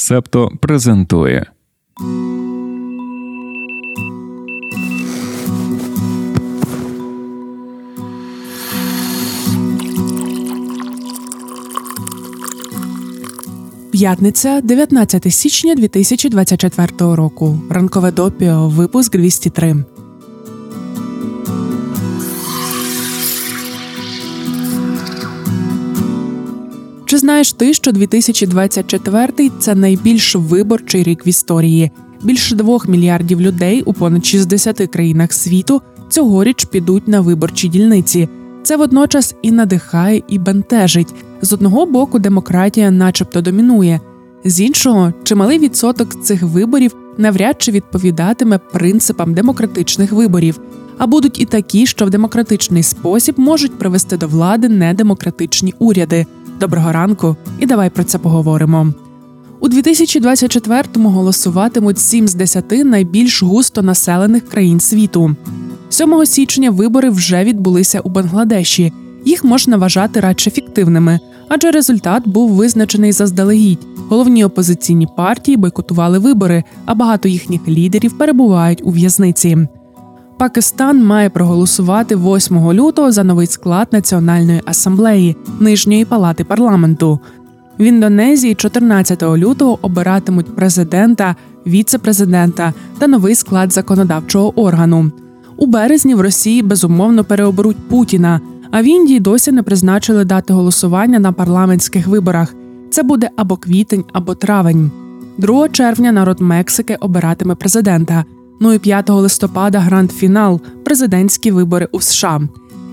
Себто презентує. П'ятниця, 19 січня 2024 року. Ранкове допіо, випуск 203. Чи знаєш ти, що 2024 – це найбільш виборчий рік в історії? Більше 2 мільярдів людей у понад 60 країнах світу цьогоріч підуть на виборчі дільниці. Це водночас і надихає, і бентежить. З одного боку, демократія начебто домінує. З іншого, чималий відсоток цих виборів навряд чи відповідатиме принципам демократичних виборів. А будуть і такі, що в демократичний спосіб можуть привести до влади недемократичні уряди. Доброго ранку, і давай про це поговоримо. У 2024-му голосуватимуть 7 з 10 найбільш густонаселених країн світу. 7 січня вибори вже відбулися у Бангладеші. Їх можна вважати радше фіктивними, адже результат був визначений заздалегідь. Головні опозиційні партії бойкотували вибори, а багато їхніх лідерів перебувають у в'язниці. Пакистан має проголосувати 8 лютого за новий склад Національної асамблеї – Нижньої палати парламенту. В Індонезії 14 лютого обиратимуть президента, віце-президента та новий склад законодавчого органу. У березні в Росії безумовно переоберуть Путіна, а в Індії досі не призначили дати голосування на парламентських виборах. Це буде або квітень, або травень. 2 червня народ Мексики обиратиме президента. Ну і 5 листопада гранд-фінал – президентські вибори у США.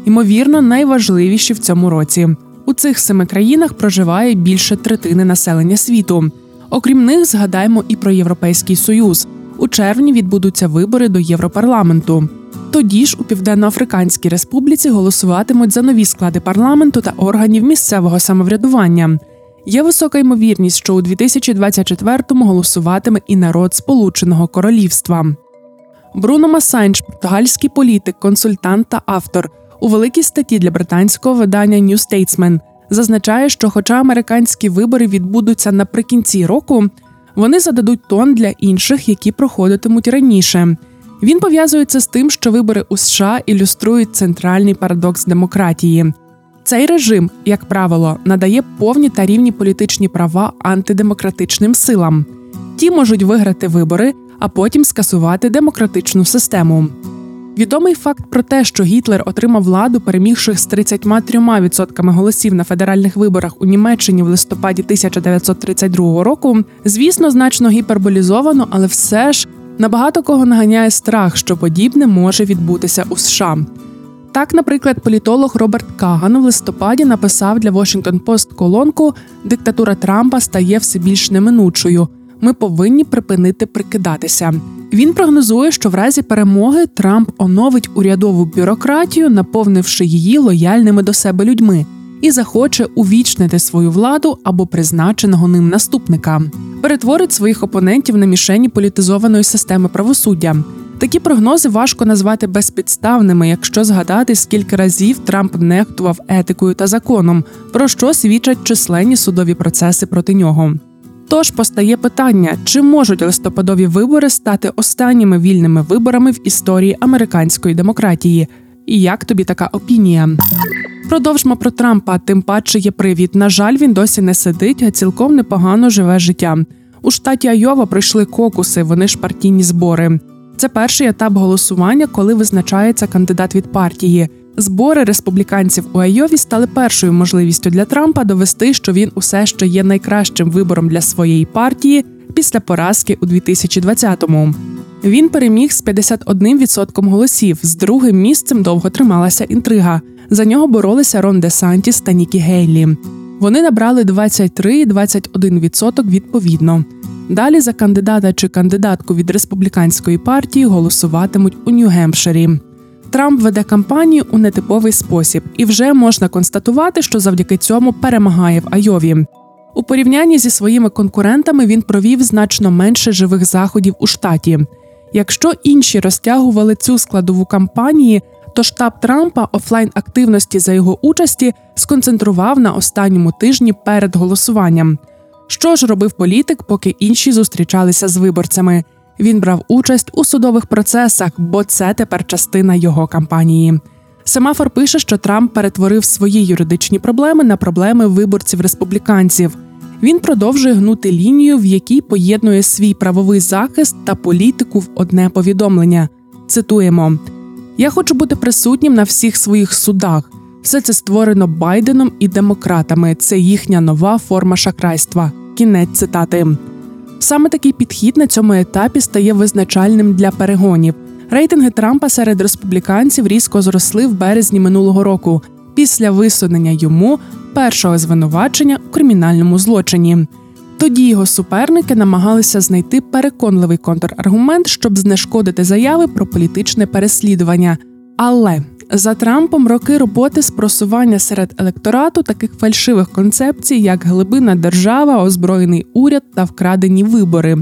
Ймовірно, найважливіші в цьому році. У цих 7 країнах проживає більше третини населення світу. Окрім них, згадаємо і про Європейський Союз. У червні відбудуться вибори до Європарламенту. Тоді ж у Південно-Африканській Республіці голосуватимуть за нові склади парламенту та органів місцевого самоврядування. Є висока ймовірність, що у 2024-му голосуватиме і народ Сполученого Королівства. Бруно Масанч, португальський політик, консультант та автор, у великій статті для британського видання New Statesman зазначає, що хоча американські вибори відбудуться наприкінці року, вони зададуть тон для інших, які проходитимуть раніше. Він пов'язується з тим, що вибори у США ілюструють центральний парадокс демократії. Цей режим, як правило, надає повні та рівні політичні права антидемократичним силам. Ті можуть виграти вибори, а потім скасувати демократичну систему. Відомий факт про те, що Гітлер отримав владу, перемігши з 33% голосів на федеральних виборах у Німеччині в листопаді 1932 року, звісно, значно гіперболізовано, але все ж набагато кого наганяє страх, що подібне може відбутися у США. Так, наприклад, політолог Роберт Каган в листопаді написав для Washington Post колонку «Диктатура Трампа стає все більш неминучою. Ми повинні припинити прикидатися». Він прогнозує, що в разі перемоги Трамп оновить урядову бюрократію, наповнивши її лояльними до себе людьми, і захоче увічнити свою владу або призначеного ним наступника. Перетворить своїх опонентів на мішені політизованої системи правосуддя. Такі прогнози важко назвати безпідставними, якщо згадати, скільки разів Трамп нехтував етикою та законом, про що свідчать численні судові процеси проти нього. Тож постає питання, чи можуть листопадові вибори стати останніми вільними виборами в історії американської демократії? І як тобі така опінія? Продовжимо про Трампа, тим паче є привід. На жаль, він досі не сидить, а цілком непогано живе життя. У штаті Айова пройшли кокуси, вони ж партійні збори. Це перший етап голосування, коли визначається кандидат від партії. Збори республіканців у Айові стали першою можливістю для Трампа довести, що він усе ще є найкращим вибором для своєї партії після поразки у 2020-му. Він переміг з 51% голосів, з другим місцем довго трималася інтрига. За нього боролися Рон де Сантіс та Нікі Гейлі. Вони набрали 23 і 21% відповідно. Далі за кандидата чи кандидатку від республіканської партії голосуватимуть у Нью-Гемпширі. Трамп веде кампанію у нетиповий спосіб, і вже можна констатувати, що завдяки цьому перемагає в Айові. У порівнянні зі своїми конкурентами він провів значно менше живих заходів у штаті. Якщо інші розтягували цю складову кампанії, то штаб Трампа офлайн-активності за його участі сконцентрував на останньому тижні перед голосуванням. Що ж робив політик, поки інші зустрічалися з виборцями? Він брав участь у судових процесах, бо це тепер частина його кампанії. Семафор пише, що Трамп перетворив свої юридичні проблеми на проблеми виборців-республіканців. Він продовжує гнути лінію, в якій поєднує свій правовий захист та політику в одне повідомлення. Цитуємо. «Я хочу бути присутнім на всіх своїх судах. Все це створено Байденом і демократами. Це їхня нова форма шахрайства». Кінець цитати. Саме такий підхід на цьому етапі стає визначальним для перегонів. Рейтинги Трампа серед республіканців різко зросли в березні минулого року, після висунення йому першого звинувачення у кримінальному злочині. Тоді його суперники намагалися знайти переконливий контраргумент, щоб знешкодити заяви про політичне переслідування. Але за Трампом роки роботи з просування серед електорату таких фальшивих концепцій, як глибинна держава, озброєний уряд та вкрадені вибори.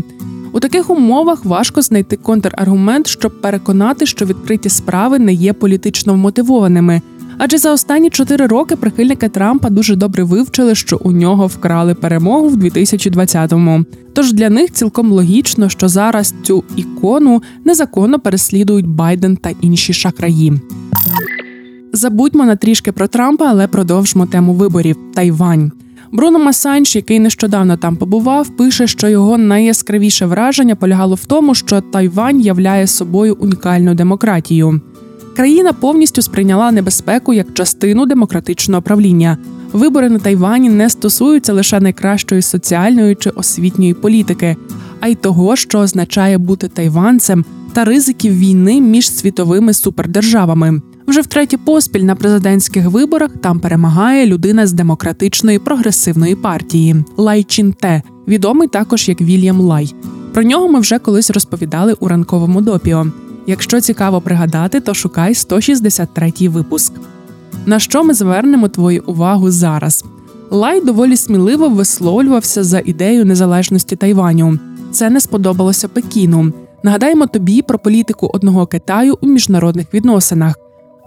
У таких умовах важко знайти контраргумент, щоб переконати, що відкриті справи не є політично вмотивованими. Адже за останні 4 роки прихильники Трампа дуже добре вивчили, що у нього вкрали перемогу в 2020-му. Тож для них цілком логічно, що зараз цю ікону незаконно переслідують Байден та інші шахраї. Забудьмо на трішки про Трампа, але продовжимо тему виборів – Тайвань. Бруно Масанч, який нещодавно там побував, пише, що його найяскравіше враження полягало в тому, що Тайвань являє собою унікальну демократію. Країна повністю сприйняла небезпеку як частину демократичного правління. Вибори на Тайвані не стосуються лише найкращої соціальної чи освітньої політики, а й того, що означає бути тайванцем, та ризиків війни між світовими супердержавами. Вже втретє поспіль на президентських виборах там перемагає людина з демократичної прогресивної партії – Лай Чінте, відомий також як Вільям Лай. Про нього ми вже колись розповідали у «Ранковому допіо». Якщо цікаво пригадати, то шукай 163-й випуск. На що ми звернемо твою увагу зараз? Лай доволі сміливо висловлювався за ідею незалежності Тайваню. Це не сподобалося Пекіну. Нагадаємо тобі про політику одного Китаю у міжнародних відносинах.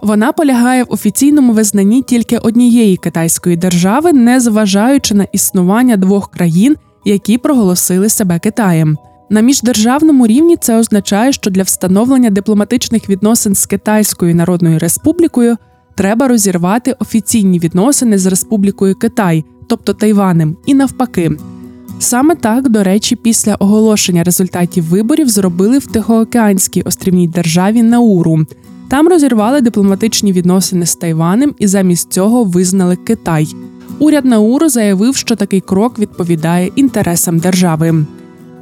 Вона полягає в офіційному визнанні тільки однієї китайської держави, не зважаючи на існування 2 країн, які проголосили себе Китаєм. На міждержавному рівні це означає, що для встановлення дипломатичних відносин з Китайською Народною Республікою треба розірвати офіційні відносини з Республікою Китай, тобто Тайванем, і навпаки. Саме так, до речі, після оголошення результатів виборів зробили в Тихоокеанській острівній державі Науру. Там розірвали дипломатичні відносини з Тайванем і замість цього визнали Китай. Уряд Науру заявив, що такий крок відповідає інтересам держави.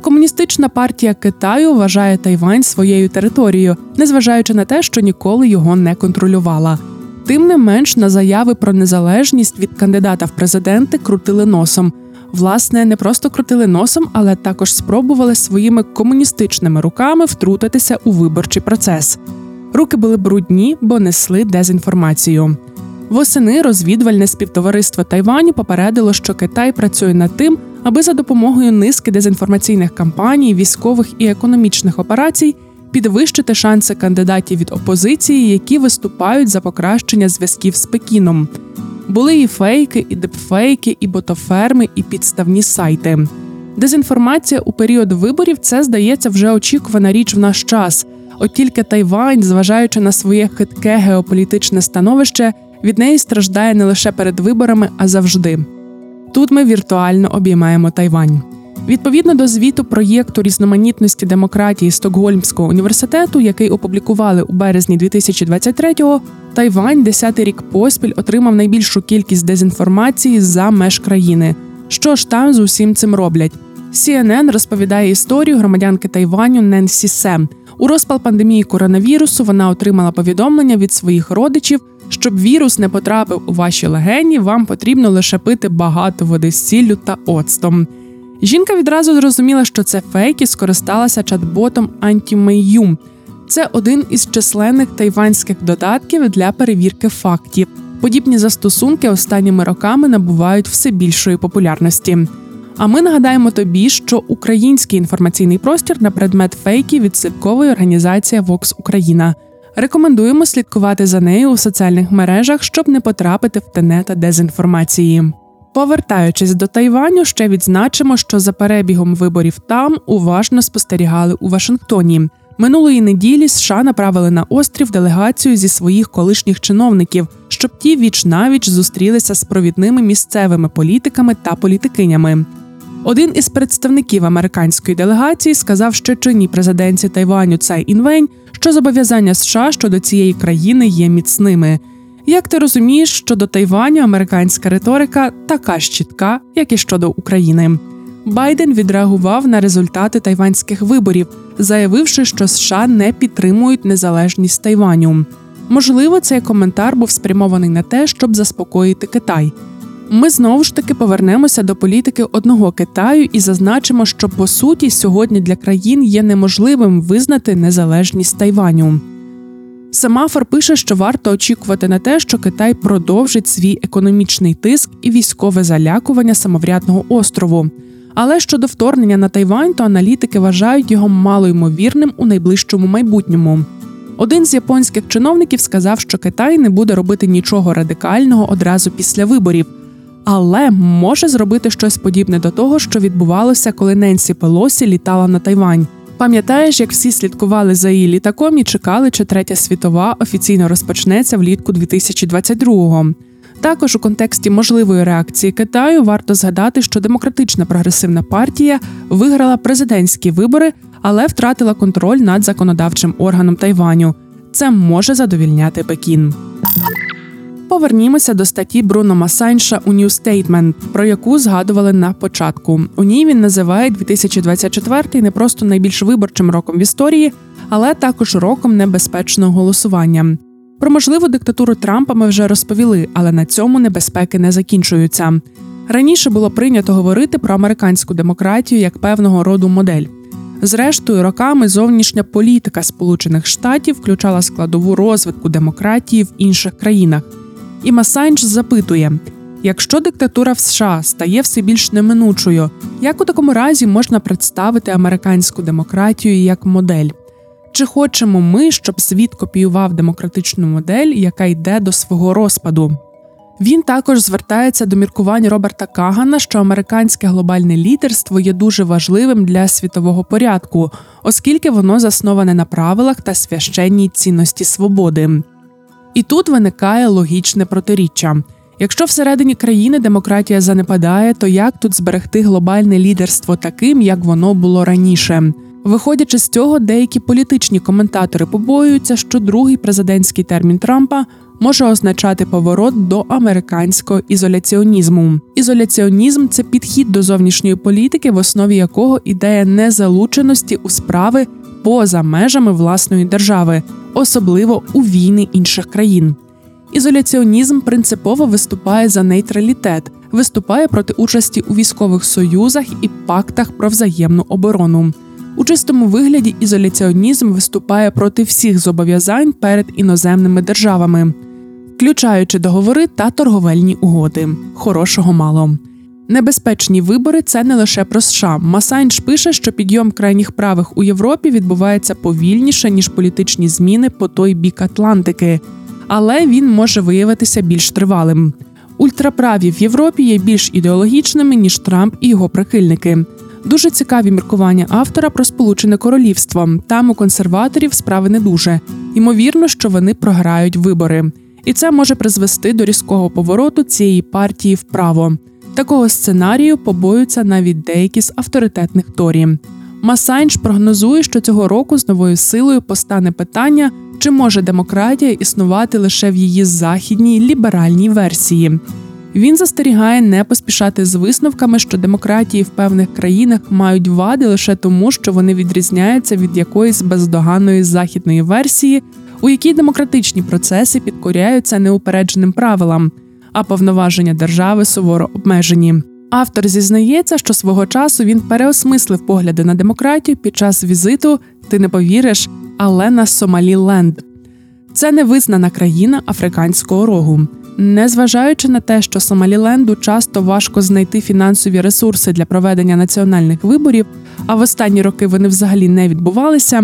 Комуністична партія Китаю вважає Тайвань своєю територією, незважаючи на те, що ніколи його не контролювала. Тим не менш, на заяви про незалежність від кандидата в президенти крутили носом. Власне, не просто крутили носом, але також спробували своїми комуністичними руками втрутитися у виборчий процес. Руки були брудні, бо несли дезінформацію. Восени розвідувальне співтовариство Тайваню попередило, що Китай працює над тим, аби за допомогою низки дезінформаційних кампаній, військових і економічних операцій підвищити шанси кандидатів від опозиції, які виступають за покращення зв'язків з Пекіном. Були і фейки, і дипфейки, і ботоферми, і підставні сайти. Дезінформація у період виборів – це, здається, вже очікувана річ в наш час. От тільки Тайвань, зважаючи на своє хитке геополітичне становище, від неї страждає не лише перед виборами, а завжди. Тут ми віртуально обіймаємо Тайвань. Відповідно до звіту проєкту різноманітності демократії Стокгольмського університету, який опублікували у березні 2023-го, Тайвань 10-й рік поспіль отримав найбільшу кількість дезінформації за меж країни. Що ж там з усім цим роблять? CNN розповідає історію громадянки Тайваню Нен Сі У. У розпал пандемії коронавірусу вона отримала повідомлення від своїх родичів, щоб вірус не потрапив у ваші легені, вам потрібно лише пити багато води з сіллю та оцтом. Жінка відразу зрозуміла, що це фейк і скористалася чат-ботом Анті. Це один із численних тайванських додатків для перевірки фактів. Подібні застосунки останніми роками набувають все більшої популярності. А ми нагадаємо тобі, що український інформаційний простір на предмет фейків відслідковує організація Vox Ukraine. Рекомендуємо слідкувати за нею у соціальних мережах, щоб не потрапити в тенета дезінформації. Повертаючись до Тайваню, ще відзначимо, що за перебігом виборів там уважно спостерігали у Вашингтоні. Минулої неділі США направили на острів делегацію зі своїх колишніх чиновників, щоб ті віч-навіч зустрілися з провідними місцевими політиками та політикинями. Один із представників американської делегації сказав ще чинній президенці Тайваню Цай Інвень, що зобов'язання США щодо цієї країни є міцними. Як ти розумієш, щодо Тайваню американська риторика така ж чітка, як і щодо України. Байден відреагував на результати тайванських виборів, заявивши, що США не підтримують незалежність Тайваню. Можливо, цей коментар був спрямований на те, щоб заспокоїти Китай. Ми знову ж таки повернемося до політики одного Китаю і зазначимо, що по суті сьогодні для країн є неможливим визнати незалежність Тайваню. Семафор пише, що варто очікувати на те, що Китай продовжить свій економічний тиск і військове залякування самоврядного острову. Але щодо вторгнення на Тайвань, то аналітики вважають його малоймовірним у найближчому майбутньому. Один з японських чиновників сказав, що Китай не буде робити нічого радикального одразу після виборів, але може зробити щось подібне до того, що відбувалося, коли Ненсі Пелосі літала на Тайвань. Пам'ятаєш, як всі слідкували за її літаком і чекали, чи Третя світова офіційно розпочнеться влітку 2022-го. Також у контексті можливої реакції Китаю варто згадати, що Демократична прогресивна партія виграла президентські вибори, але втратила контроль над законодавчим органом Тайваню. Це може задовільняти Пекін. Повернімося до статті Бруно Масанча у New Statesman, про яку згадували на початку. У ній він називає 2024 не просто найбільш виборчим роком в історії, але також роком небезпечного голосування. Про можливу диктатуру Трампа ми вже розповіли, але на цьому небезпеки не закінчуються. Раніше було прийнято говорити про американську демократію як певного роду модель. Зрештою, роками зовнішня політика Сполучених Штатів включала складову розвитку демократії в інших країнах. Іма Сайндж запитує, якщо диктатура в США стає все більш неминучою, як у такому разі можна представити американську демократію як модель? Чи хочемо ми, щоб світ копіював демократичну модель, яка йде до свого розпаду? Він також звертається до міркувань Роберта Кагана, що американське глобальне лідерство є дуже важливим для світового порядку, оскільки воно засноване на правилах та священній цінності свободи. І тут виникає логічне протиріччя. Якщо всередині країни демократія занепадає, то як тут зберегти глобальне лідерство таким, як воно було раніше? Виходячи з цього, деякі політичні коментатори побоюються, що другий президентський термін Трампа може означати поворот до американського ізоляціонізму. Ізоляціонізм – це підхід до зовнішньої політики, в основі якого ідея незалученості у справи поза межами власної держави, особливо у війни інших країн. Ізоляціонізм принципово виступає за нейтралітет, виступає проти участі у військових союзах і пактах про взаємну оборону. У чистому вигляді ізоляціонізм виступає проти всіх зобов'язань перед іноземними державами, включаючи договори та торговельні угоди. Хорошого мало. Небезпечні вибори – це не лише про США. Масайнш пише, що підйом крайніх правих у Європі відбувається повільніше, ніж політичні зміни по той бік Атлантики. Але він може виявитися більш тривалим. Ультраправі в Європі є більш ідеологічними, ніж Трамп і його прихильники. Дуже цікаві міркування автора про Сполучене Королівство. Там у консерваторів справи не дуже. Ймовірно, що вони програють вибори. І це може призвести до різкого повороту цієї партії вправо. Такого сценарію побоюються навіть деякі з авторитетних торі. Масайнш прогнозує, що цього року з новою силою постане питання, чи може демократія існувати лише в її західній ліберальній версії. Він застерігає не поспішати з висновками, що демократії в певних країнах мають вади лише тому, що вони відрізняються від якоїсь бездоганної західної версії, у якій демократичні процеси підкоряються неупередженим правилам, а повноваження держави суворо обмежені. Автор зізнається, що свого часу він переосмислив погляди на демократію під час візиту «Ти не повіриш, але на Сомаліленд». Це невизнана країна Африканського рогу. Незважаючи на те, що Сомаліленду часто важко знайти фінансові ресурси для проведення національних виборів, а в останні роки вони взагалі не відбувалися,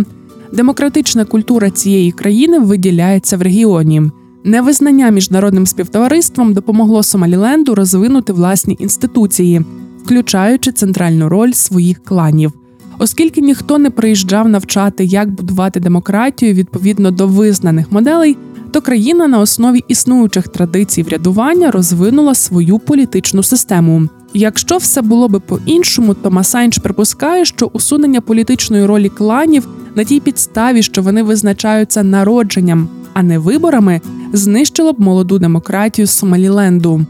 демократична культура цієї країни виділяється в регіоні. Невизнання міжнародним співтовариством допомогло Сомаліленду розвинути власні інституції, включаючи центральну роль своїх кланів. Оскільки ніхто не приїжджав навчати, як будувати демократію відповідно до визнаних моделей, то країна на основі існуючих традицій врядування розвинула свою політичну систему. Якщо все було би по-іншому, то Мас Айнш припускає, що усунення політичної ролі кланів на тій підставі, що вони визначаються народженням, а не виборами, знищило б молоду демократію Сомаліленду.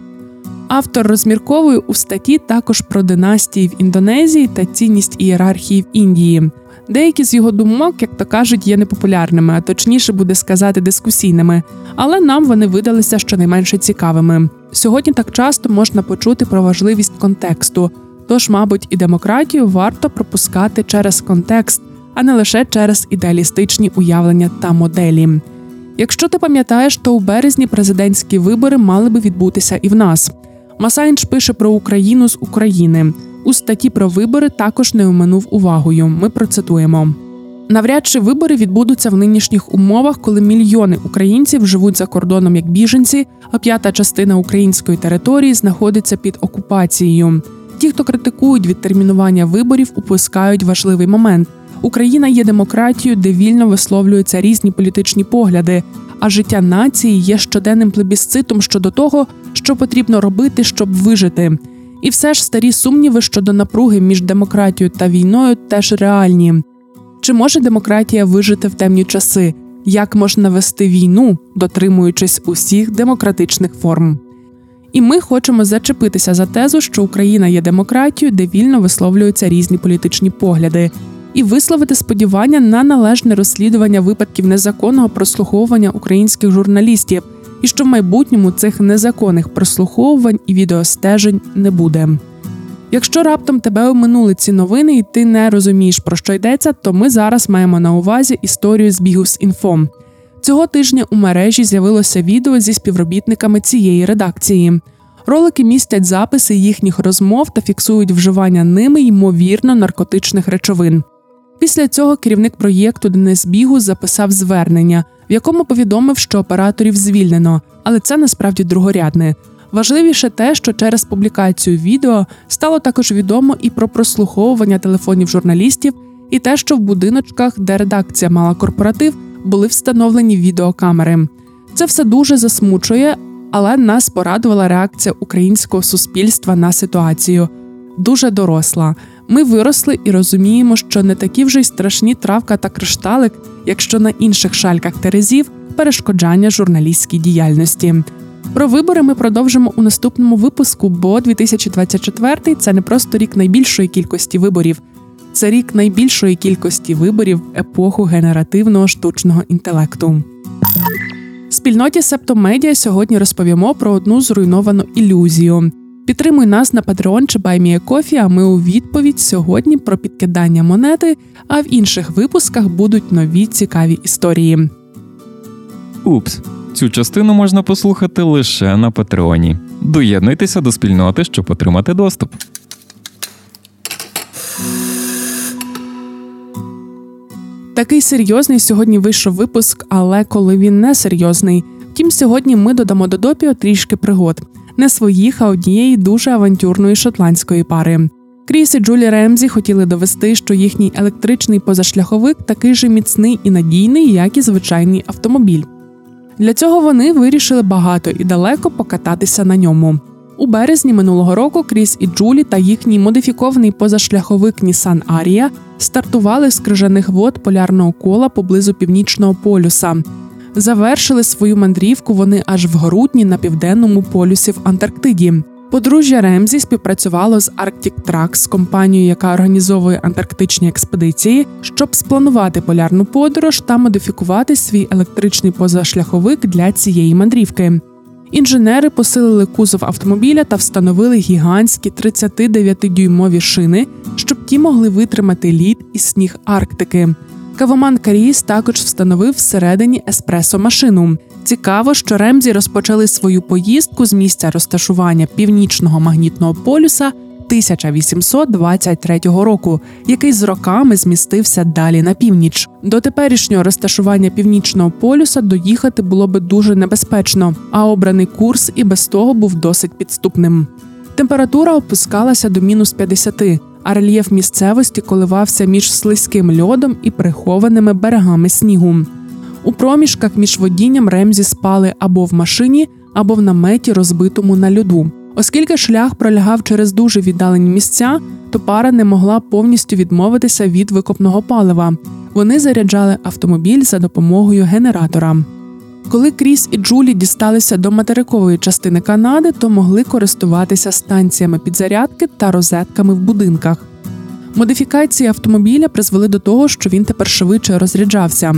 Автор розмірковує у статті також про династії в Індонезії та цінність ієрархії в Індії. Деякі з його думок, як то кажуть, є непопулярними, а точніше буде сказати дискусійними, але нам вони видалися щонайменше цікавими. Сьогодні так часто можна почути про важливість контексту, тож, мабуть, і демократію варто пропускати через контекст, а не лише через ідеалістичні уявлення та моделі. Якщо ти пам'ятаєш, то у березні президентські вибори мали би відбутися і в нас. Мас Айнш пише про Україну з України. У статті про вибори також не оминув увагою. Ми процитуємо. Навряд чи вибори відбудуться в нинішніх умовах, коли мільйони українців живуть за кордоном як біженці, а п'ята частина української території знаходиться під окупацією. Ті, хто критикують відтермінування виборів, упускають важливий момент. Україна є демократією, де вільно висловлюються різні політичні погляди, а життя нації є щоденним плебісцитом щодо того, що потрібно робити, щоб вижити. І все ж старі сумніви щодо напруги між демократією та війною теж реальні. Чи може демократія вижити в темні часи? Як можна вести війну, дотримуючись усіх демократичних форм? І ми хочемо зачепитися за тезу, що Україна є демократією, де вільно висловлюються різні політичні погляди, і висловити сподівання на належне розслідування випадків незаконного прослуховування українських журналістів, і що в майбутньому цих незаконних прослуховувань і відеостежень не буде. Якщо раптом тебе оминули ці новини і ти не розумієш, про що йдеться, то ми зараз маємо на увазі історію збігу з інфо. Цього тижня у мережі з'явилося відео зі співробітниками цієї редакції. Ролики містять записи їхніх розмов та фіксують вживання ними, ймовірно, наркотичних речовин. Після цього керівник проєкту Денис Бігу записав звернення, в якому повідомив, що операторів звільнено, але це насправді другорядне. Важливіше те, що через публікацію відео стало також відомо і про прослуховування телефонів журналістів, і те, що в будиночках, де редакція мала корпоратив, були встановлені відеокамери. Це все дуже засмучує, але нас порадувала реакція українського суспільства на ситуацію. Дуже доросла. Ми виросли і розуміємо, що не такі вже й страшні травка та кришталик, якщо на інших шальках терезів перешкоджання журналістській діяльності. Про вибори ми продовжимо у наступному випуску, бо 2024 – це не просто рік найбільшої кількості виборів. Це рік найбільшої кількості виборів епоху генеративного штучного інтелекту. В спільноті Себто Медіа сьогодні розповімо про одну зруйновану ілюзію. Підтримуй нас на Patreon чи BuyMeACoffee, а ми у відповідь сьогодні про підкидання монети, а в інших випусках будуть нові цікаві історії. Упс, цю частину можна послухати лише на Патреоні. Доєднуйтеся до спільноти, щоб отримати доступ. Такий серйозний сьогодні вийшов випуск, але коли він не серйозний. Втім, сьогодні ми додамо до допіо трішки пригод. Не своїх, а однієї дуже авантюрної шотландської пари. Кріс і Джулі Ремзі хотіли довести, що їхній електричний позашляховик такий же міцний і надійний, як і звичайний автомобіль. Для цього вони вирішили багато і далеко покататися на ньому. У березні минулого року Кріс і Джулі та їхній модифікований позашляховик Nissan Ariya стартували з крижаних вод полярного кола поблизу Північного полюса. Завершили свою мандрівку вони аж в грудні на південному полюсі в Антарктиді. Подружжя Ремзі співпрацювало з Arctic Trucks, компанією, яка організовує антарктичні експедиції, щоб спланувати полярну подорож та модифікувати свій електричний позашляховик для цієї мандрівки. Інженери посилили кузов автомобіля та встановили гігантські 39-дюймові шини, щоб ті могли витримати лід і сніг Арктики. Кавоман Каріс також встановив всередині еспресо-машину. Цікаво, що Ремзі розпочали свою поїздку з місця розташування північного магнітного полюса 1823 року, який з роками змістився далі на північ. До теперішнього розташування Північного полюса доїхати було би дуже небезпечно, а обраний курс і без того був досить підступним. Температура опускалася до мінус 50, а рельєф місцевості коливався між слизьким льодом і прихованими берегами снігу. У проміжках між водінням Ремзі спали або в машині, або в наметі, розбитому на льоду. Оскільки шлях пролягав через дуже віддалені місця, то пара не могла повністю відмовитися від викопного палива. Вони заряджали автомобіль за допомогою генератора. Коли Кріс і Джулі дісталися до материкової частини Канади, то могли користуватися станціями підзарядки та розетками в будинках. Модифікації автомобіля призвели до того, що він тепер швидше розряджався.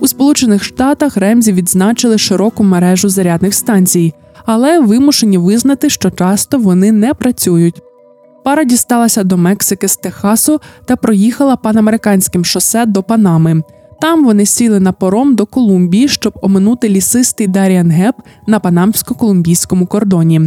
У Сполучених Штатах Ремзі відзначили широку мережу зарядних станцій, але вимушені визнати, що часто вони не працюють. Пара дісталася до Мексики з Техасу та проїхала панамериканським шосе до Панами. Там вони сіли на паром до Колумбії, щоб оминути лісистий Даріангеп на панамсько-колумбійському кордоні.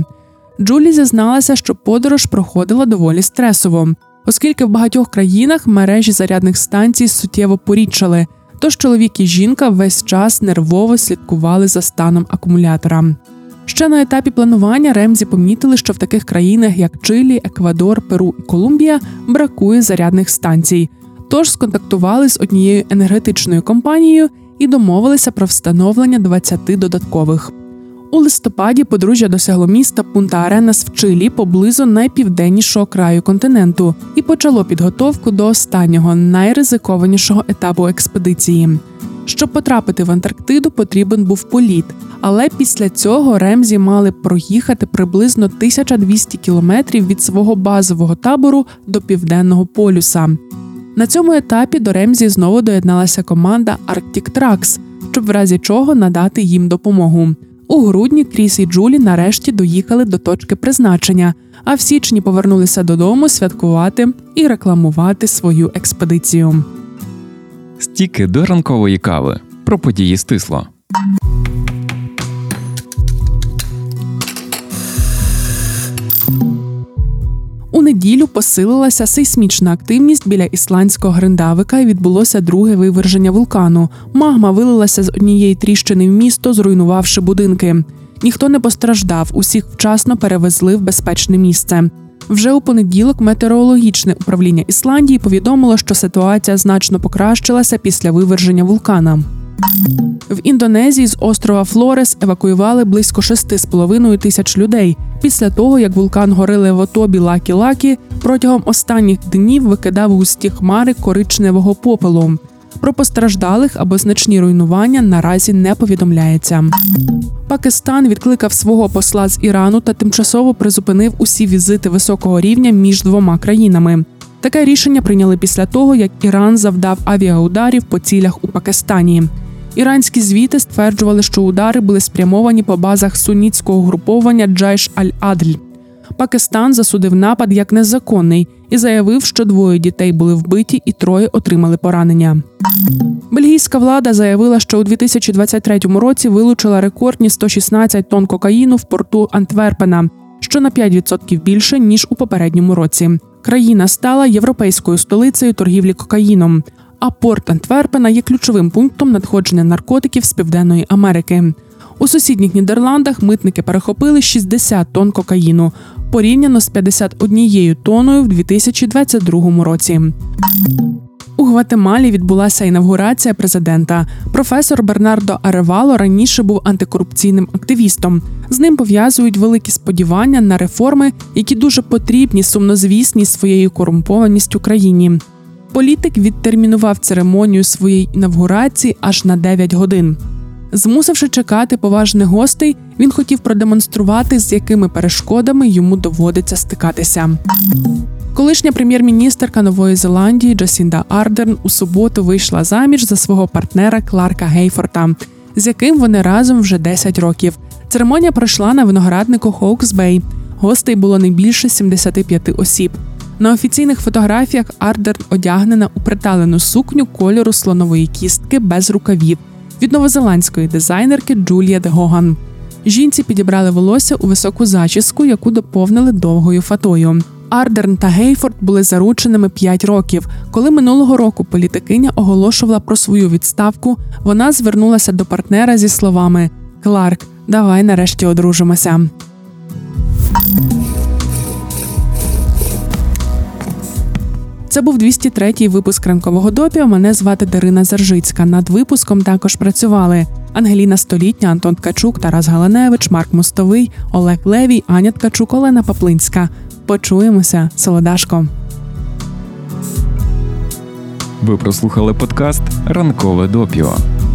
Джулі зізналася, що подорож проходила доволі стресово, оскільки в багатьох країнах мережі зарядних станцій суттєво порідшали, тож чоловік і жінка весь час нервово слідкували за станом акумулятора. Ще на етапі планування Ремзі помітили, що в таких країнах, як Чилі, Еквадор, Перу і Колумбія, бракує зарядних станцій. Тож сконтактували з однією енергетичною компанією і домовилися про встановлення 20 додаткових. У листопаді подружжя досягло міста Пунта-Аренас в Чилі, поблизу найпівденнішого краю континенту, і почало підготовку до останнього, найризикованішого етапу експедиції. Щоб потрапити в Антарктиду, потрібен був політ, але після цього Ремзі мали проїхати приблизно 1200 кілометрів від свого базового табору до Південного полюса. На цьому етапі до Ремзі знову доєдналася команда Arctic Trucks, щоб в разі чого надати їм допомогу. У грудні Кріс і Джулі нарешті доїхали до точки призначення, а в січні повернулися додому святкувати і рекламувати свою експедицію. Стіки до ранкової кави. Про події стисло. У неділю посилилася сейсмічна активність біля ісландського Гриндавика і відбулося друге виверження вулкану. Магма вилилася з однієї тріщини в місто, зруйнувавши будинки. Ніхто не постраждав, усіх вчасно перевезли в безпечне місце. Вже у понеділок метеорологічне управління Ісландії повідомило, що ситуація значно покращилася після виверження вулкана. В Індонезії з острова Флорес евакуювали близько 6,5 тисяч людей після того, як вулкан горили в отобі Лакі-Лакі протягом останніх днів викидав густі хмари коричневого попелу. Про постраждалих або значні руйнування наразі не повідомляється. Пакистан відкликав свого посла з Ірану та тимчасово призупинив усі візити високого рівня між двома країнами. Таке рішення прийняли після того, як Іран завдав авіаударів по цілях у Пакистані. Іранські звіти стверджували, що удари були спрямовані по базах сунітського угруповання Джайш аль-Адль. Пакистан засудив напад як незаконний і заявив, що двоє дітей були вбиті і троє отримали поранення. Бельгійська влада заявила, що у 2023 році вилучила рекордні 116 тонн кокаїну в порту Антверпена, що на 5% більше, ніж у попередньому році. Країна стала європейською столицею торгівлі кокаїном, а порт Антверпена є ключовим пунктом надходження наркотиків з Південної Америки. У сусідніх Нідерландах митники перехопили 60 тонн кокаїну, порівняно з 51 тонною в 2022 році. У Гватемалі відбулася інавгурація президента. Професор Бернардо Аревало раніше був антикорупційним активістом. З ним пов'язують великі сподівання на реформи, які дуже потрібні сумнозвісній своєю корумпованістю країні. Політик відтермінував церемонію своєї інавгурації аж на 9 годин. Змусивши чекати поважних гостей, він хотів продемонструвати, з якими перешкодами йому доводиться стикатися. Колишня прем'єр-міністерка Нової Зеландії Джасінда Ардерн у суботу вийшла заміж за свого партнера Кларка Гейфорта, з яким вони разом вже 10 років. Церемонія пройшла на винограднику Хоукс-Бей. Гостей було не більше 75 осіб. На офіційних фотографіях Ардерн одягнена у приталену сукню кольору слонової кістки без рукавів від новозеландської дизайнерки Джуліет Гоган. Жінці підібрали волосся у високу зачіску, яку доповнили довгою фатою. Ардерн та Гейфорт були зарученими 5 років. Коли минулого року політикиня оголошувала про свою відставку, вона звернулася до партнера зі словами «Кларк, давай нарешті одружимося». Це був 203-й випуск «Ранкового допіо». Мене звати Дарина Заржицька. Над випуском також працювали Ангеліна Столітня, Антон Ткачук, Тарас Галаневич, Марк Мостовий, Олег Левій, Аня Ткачук, Олена Паплинська. Почуємося, солодашко. Ви прослухали подкаст «Ранкове допіо».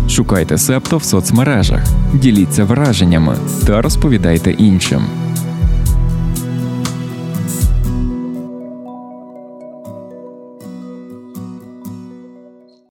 Шукайте Себто в соцмережах, діліться враженнями та розповідайте іншим.